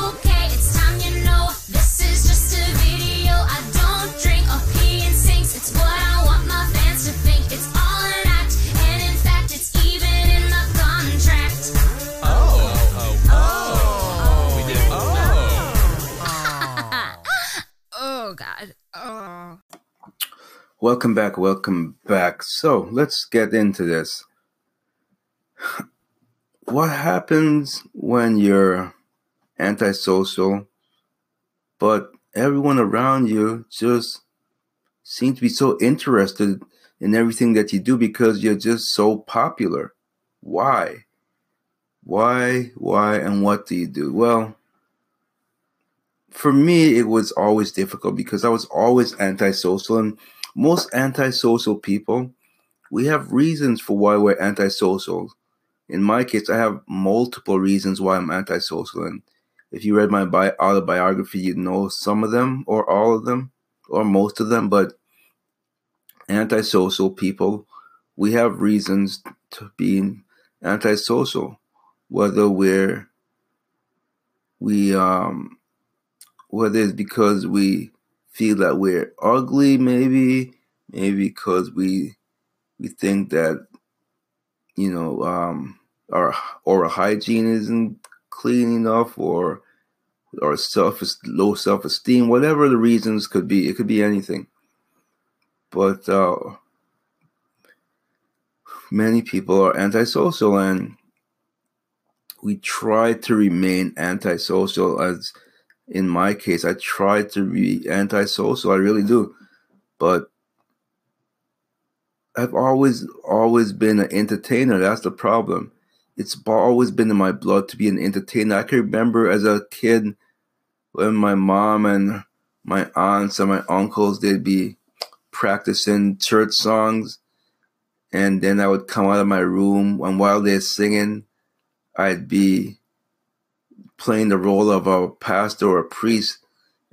Okay, it's time you know. This is just a video. I don't drink or pee in sinks. It's what I want my fans to think. It's all an act, and in fact, it's even in my contract. We did. Oh God. Oh. Welcome back. So let's get into this. What happens when you're antisocial, but everyone around you just seems to be so interested in everything that you do because you're just so popular? Why, and what do you do? Well, for me, it was always difficult because I was always antisocial, and most antisocial people, we have reasons for why we're antisocial. In my case, I have multiple reasons why I'm antisocial, and if you read my autobiography, you know some of them, or all of them, or most of them. But antisocial people, we have reasons to be antisocial, whether whether it's because we feel that we're ugly, maybe because we think that, you know, our oral hygiene isn't clean enough, or our low self-esteem, whatever the reasons could be. It could be anything. But many people are antisocial, and we try to remain antisocial. As in my case, I try to be antisocial. I really do. But I've always been an entertainer. That's the problem. It's always been in my blood to be an entertainer. I can remember as a kid when my mom and my aunts and my uncles, they'd be practicing church songs. And then I would come out of my room, and while they're singing, I'd be playing the role of a pastor or a priest.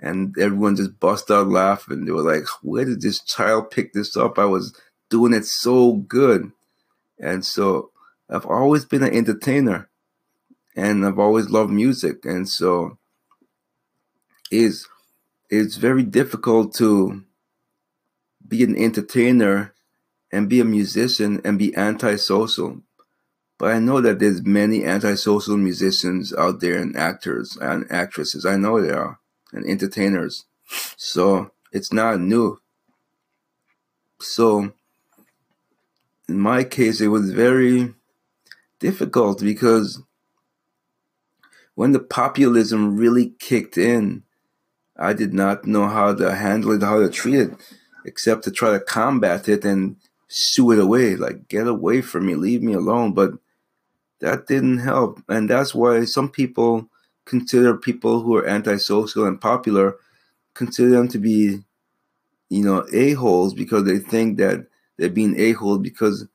And everyone just bust out laughing. They were like, where did this child pick this up? I was doing it so good. And so I've always been an entertainer, and I've always loved music. And so it's very difficult to be an entertainer and be a musician and be antisocial. But I know that there's many antisocial musicians out there, and actors and actresses. I know there are, and entertainers. So it's not new. So in my case, it was very difficult because when the populism really kicked in, I did not know how to handle it, how to treat it, except to try to combat it and shoo it away, like, get away from me, leave me alone. But that didn't help. And that's why some people consider people who are antisocial and popular, consider them to be, you know, a-holes, because they think that they're being a-holes because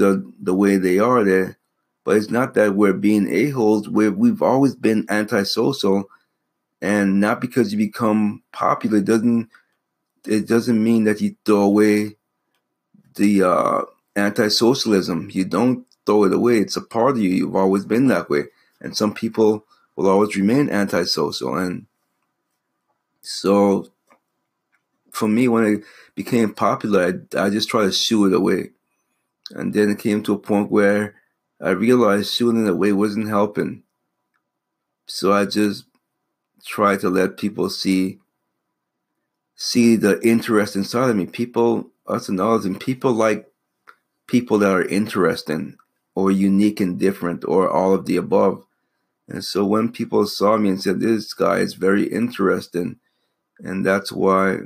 of the way they are there. But it's not that we're being a-holes. We've always been antisocial. And not because you become popular it doesn't mean that you throw away the anti-socialism. You don't throw it away. It's a part of you. You've always been that way. And some people will always remain antisocial. And so for me, when it became popular, I just tried to shoo it away. And then it came to a point where I realized shooing it away wasn't helping. So I just tried to let people see the interest inside of me. People, us and others, and people like people that are interesting or unique and different or all of the above. And so when people saw me and said, this guy is very interesting, and that's why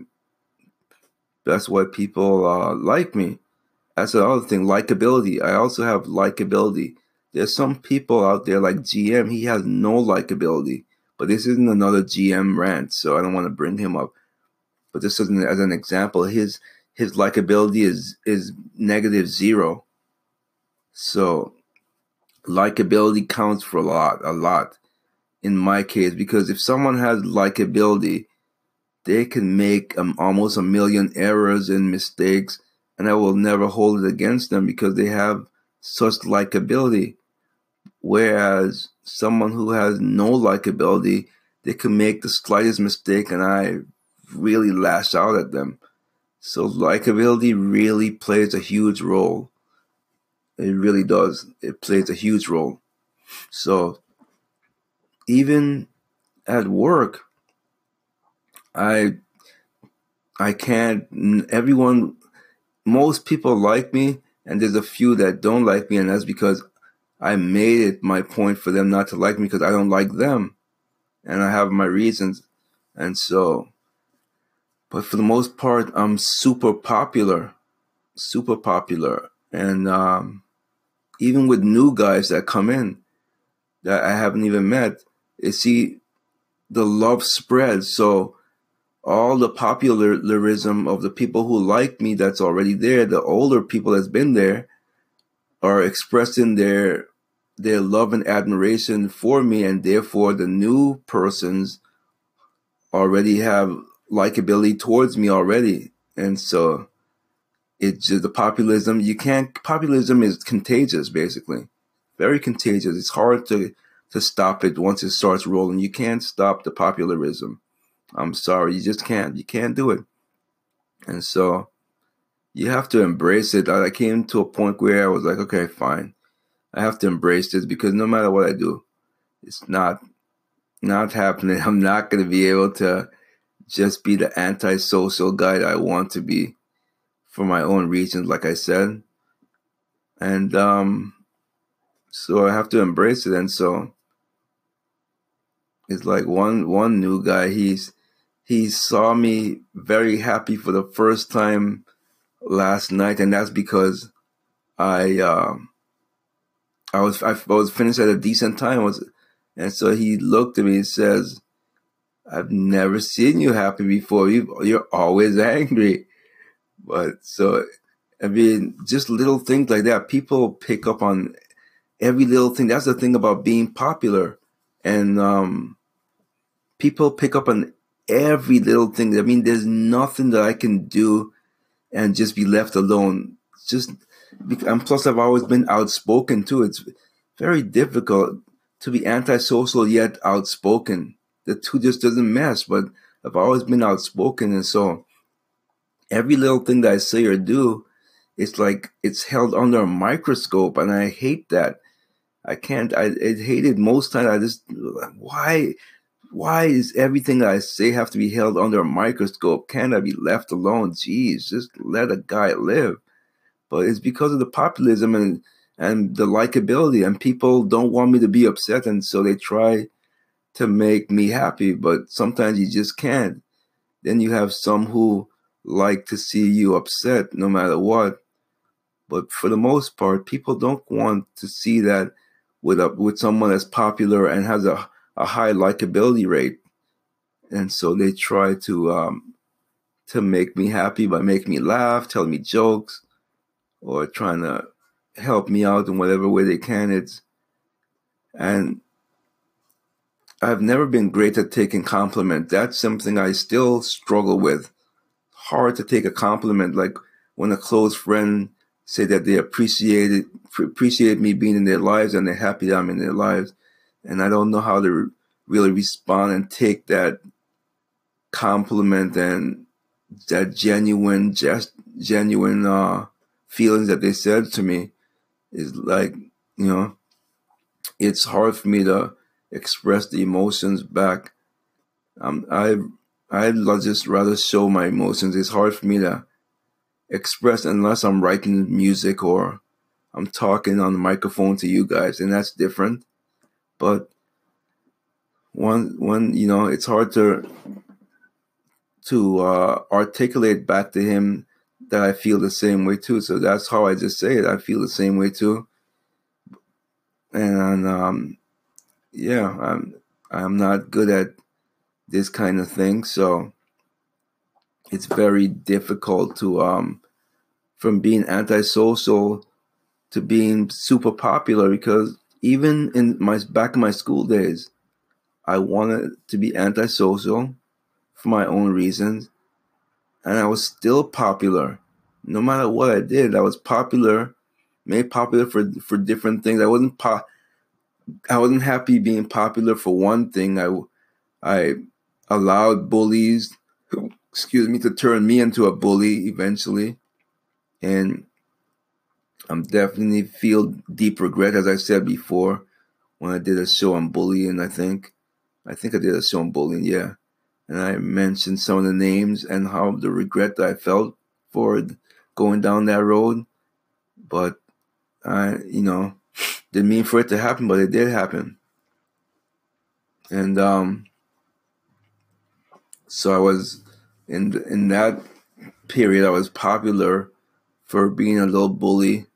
people like me. That's another thing, likability. I also have likability. There's some people out there like GM, he has no likability. But this isn't another GM rant, so I don't want to bring him up. But this isn't as an example. His likability is -0. So likability counts for a lot in my case, because if someone has likability, they can make almost a million errors and mistakes, and I will never hold it against them because they have such likability. Whereas someone who has no likability, they can make the slightest mistake and I really lash out at them. So likability really plays a huge role. It really does. It plays a huge role. So even at work, I can't, everyone, most people like me, and there's a few that don't like me, and that's because I made it my point for them not to like me because I don't like them, and I have my reasons. And so, but for the most part, I'm super popular. And even with new guys that come in that I haven't even met, you see, the love spreads. So all the popularism of the people who like me that's already there, the older people that's been there, are expressing their love and admiration for me, and therefore the new persons already have likability towards me already. And so it's just the populism. Populism is contagious, basically. Very contagious. It's hard to stop it once it starts rolling. You can't stop the popularism. I'm sorry, you just can't. You can't do it. And so you have to embrace it. I came to a point where I was like, okay, fine. I have to embrace this because no matter what I do, it's not happening. I'm not going to be able to just be the antisocial guy that I want to be for my own reasons, like I said. And so I have to embrace it. And so it's like one new guy, he saw me very happy for the first time last night, and that's because I was finished at a decent time. And so he looked at me and says, I've never seen you happy before. You're always angry. But so, I mean, just little things like that. People pick up on every little thing. That's the thing about being popular. And people pick up on every little thing. I mean, there's nothing that I can do and just be left alone. And plus, I've always been outspoken too. It's very difficult to be antisocial yet outspoken. The two just doesn't mesh, but I've always been outspoken. And so every little thing that I say or do, it's like it's held under a microscope, and I hate that. I hated most times. I just, why is everything that I say have to be held under a microscope? Can't I be left alone? Jeez, just let a guy live. But it's because of the populism and the likability, and people don't want me to be upset, and so they try to make me happy, but sometimes you just can't. Then you have some who like to see you upset no matter what, But for the most part, people don't want to see that with someone that's popular and has a high likability rate. And so they try to make me happy by making me laugh, telling me jokes, or trying to help me out in whatever way they can. And I've never been great at taking compliments. That's something I still struggle with. Hard to take a compliment, like when a close friend say that they appreciate me being in their lives and they're happy that I'm in their lives. And I don't know how to really respond and take that compliment and that genuine feelings that they said to me. Is like, you know, it's hard for me to express the emotions back. I'd just rather show my emotions. It's hard for me to express unless I'm writing music or I'm talking on the microphone to you guys, and that's different. But one, you know, it's hard to articulate back to him that I feel the same way too. So that's how I just say it. I feel the same way too. And yeah, I'm not good at this kind of thing, so it's very difficult to from being antisocial to being super popular, because even back in my school days, I wanted to be antisocial for my own reasons, and I was still popular. No matter what I did, I was popular, made popular for different things. I wasn't happy being popular for one thing. I allowed bullies, to turn me into a bully eventually. And I'm definitely feel deep regret, as I said before, when I did a show on bullying, I think I did a show on bullying, yeah. And I mentioned some of the names and how the regret that I felt for going down that road. But I, you know, didn't mean for it to happen, but it did happen. And so I was in that period, I was popular for being a little bully.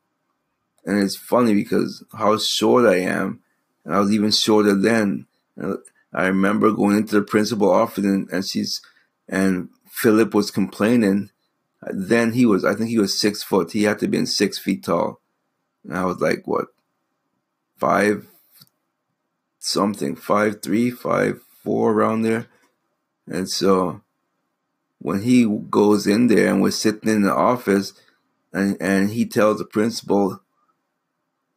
And it's funny because how short I am, and I was even shorter then. I remember going into the principal's office and Philip was complaining. Then I think he was 6 foot. He had to be 6 feet tall. And I was like, what? 5'3", 5'4", around there. And so when he goes in there and we're sitting in the office and he tells the principal,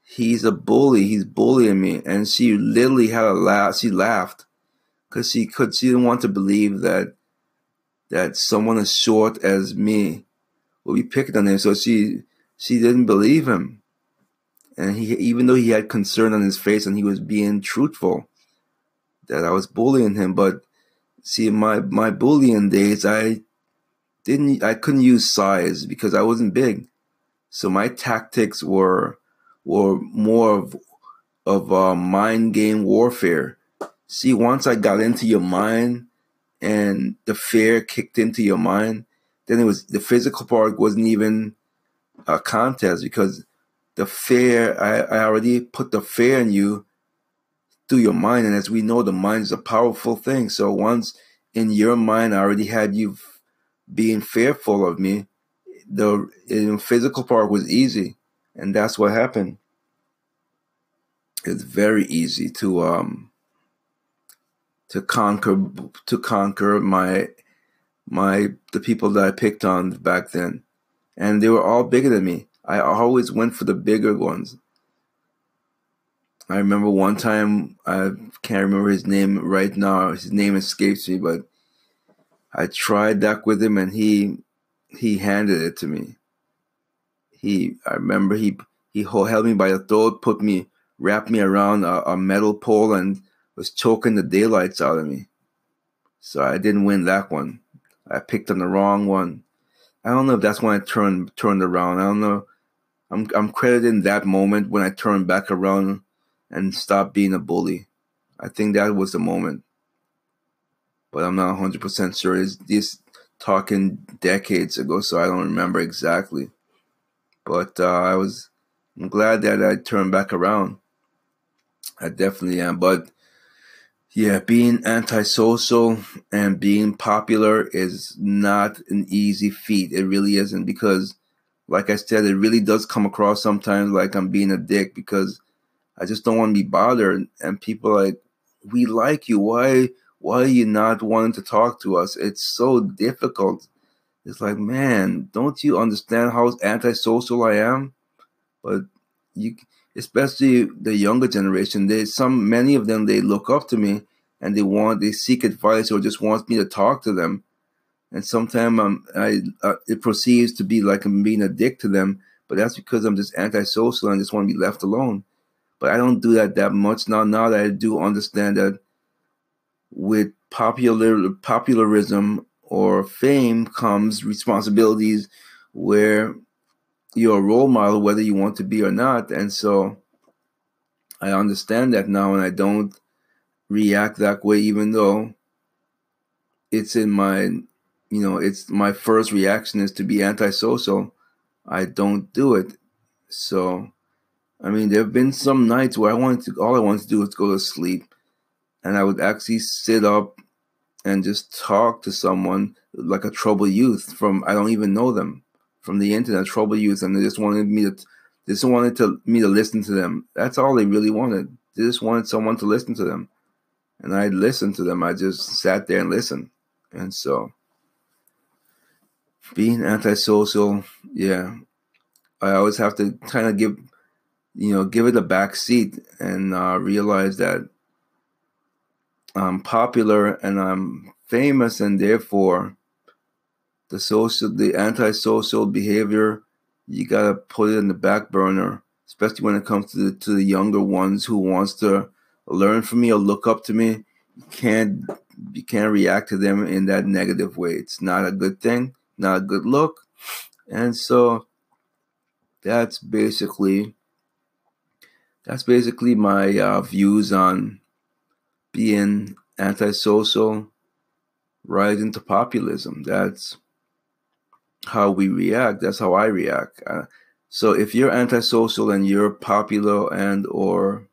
he's a bully, he's bullying me. And she literally had a laugh. She laughed because she didn't want to believe that someone as short as me would be picked on him. So she didn't believe him. And he, even though he had concern on his face and he was being truthful that I was bullying him, but see, my bullying days, I couldn't use size because I wasn't big, so my tactics were more of mind game warfare. See, once I got into your mind and the fear kicked into your mind, then it was the physical part wasn't even a contest because. The fear, I already put the fear in you through your mind. And as we know, the mind is a powerful thing. So once in your mind, I already had you being fearful of me. The physical part was easy. And that's what happened. It's very easy to conquer the people that I picked on back then. And they were all bigger than me. I always went for the bigger ones. I remember one time, I can't remember his name right now. His name escapes me, but I tried that with him, and he handed it to me. I remember he held me by the throat, wrapped me around a metal pole, and was choking the daylights out of me. So I didn't win that one. I picked on the wrong one. I don't know if that's when I turned around. I don't know. I'm crediting that moment when I turned back around and stopped being a bully. I think that was the moment. But I'm not 100% sure. It's talking decades ago, so I don't remember exactly. But I'm glad that I turned back around. I definitely am. But yeah, being antisocial and being popular is not an easy feat. It really isn't, because like I said, it really does come across sometimes like I'm being a dick, because I just don't want to be bothered. And people are like, we like you. Why are you not wanting to talk to us? It's so difficult. It's like, man, don't you understand how antisocial I am? But you, especially the younger generation, many of them, they look up to me and they seek advice or just want me to talk to them. And sometimes it proceeds to be like I'm being a dick to them, but that's because I'm just antisocial and just want to be left alone. But I don't do that much now. Now that I do understand that with popularism or fame comes responsibilities, where you're a role model, whether you want to be or not. And so I understand that now, and I don't react that way, even though it's my first reaction is to be antisocial. I don't do it. So, I mean, there have been some nights where all I wanted to do was go to sleep. And I would actually sit up and just talk to someone, like a troubled youth I don't even know them, from the internet, troubled youth. And they just wanted me to listen to them. That's all they really wanted. They just wanted someone to listen to them. And I listened to them. I just sat there and listened. And so being antisocial, yeah, I always have to kind of give it a back seat and realize that I'm popular and I'm famous, and therefore the antisocial behavior, you gotta put it in the back burner, especially when it comes to the younger ones who wants to learn from me or look up to me. You can't react to them in that negative way. It's not a good thing, not a good look. And so that's basically my views on being antisocial, right into populism. That's how we react. That's how I react. So if you're antisocial and you're popular and or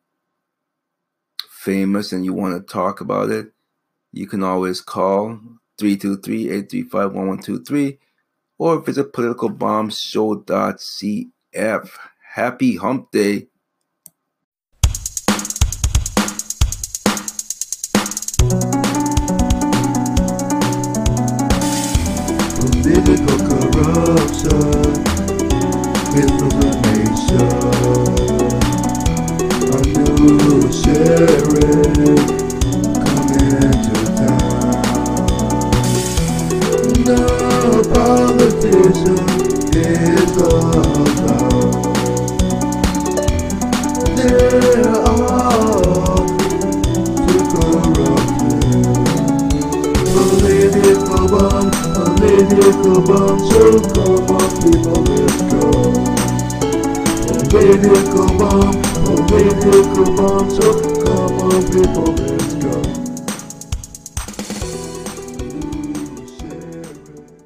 famous and you want to talk about it, you can always call 323-835-1123 or visit politicalbombshow.cf. Happy Hump Day. Political corruption, misinformation, a new sheriff coming to town. No politician is allowed. They're all too corrupted. Political bombs. Political bombs, so come on people, let's go. Political bombs, so come on people, let's go.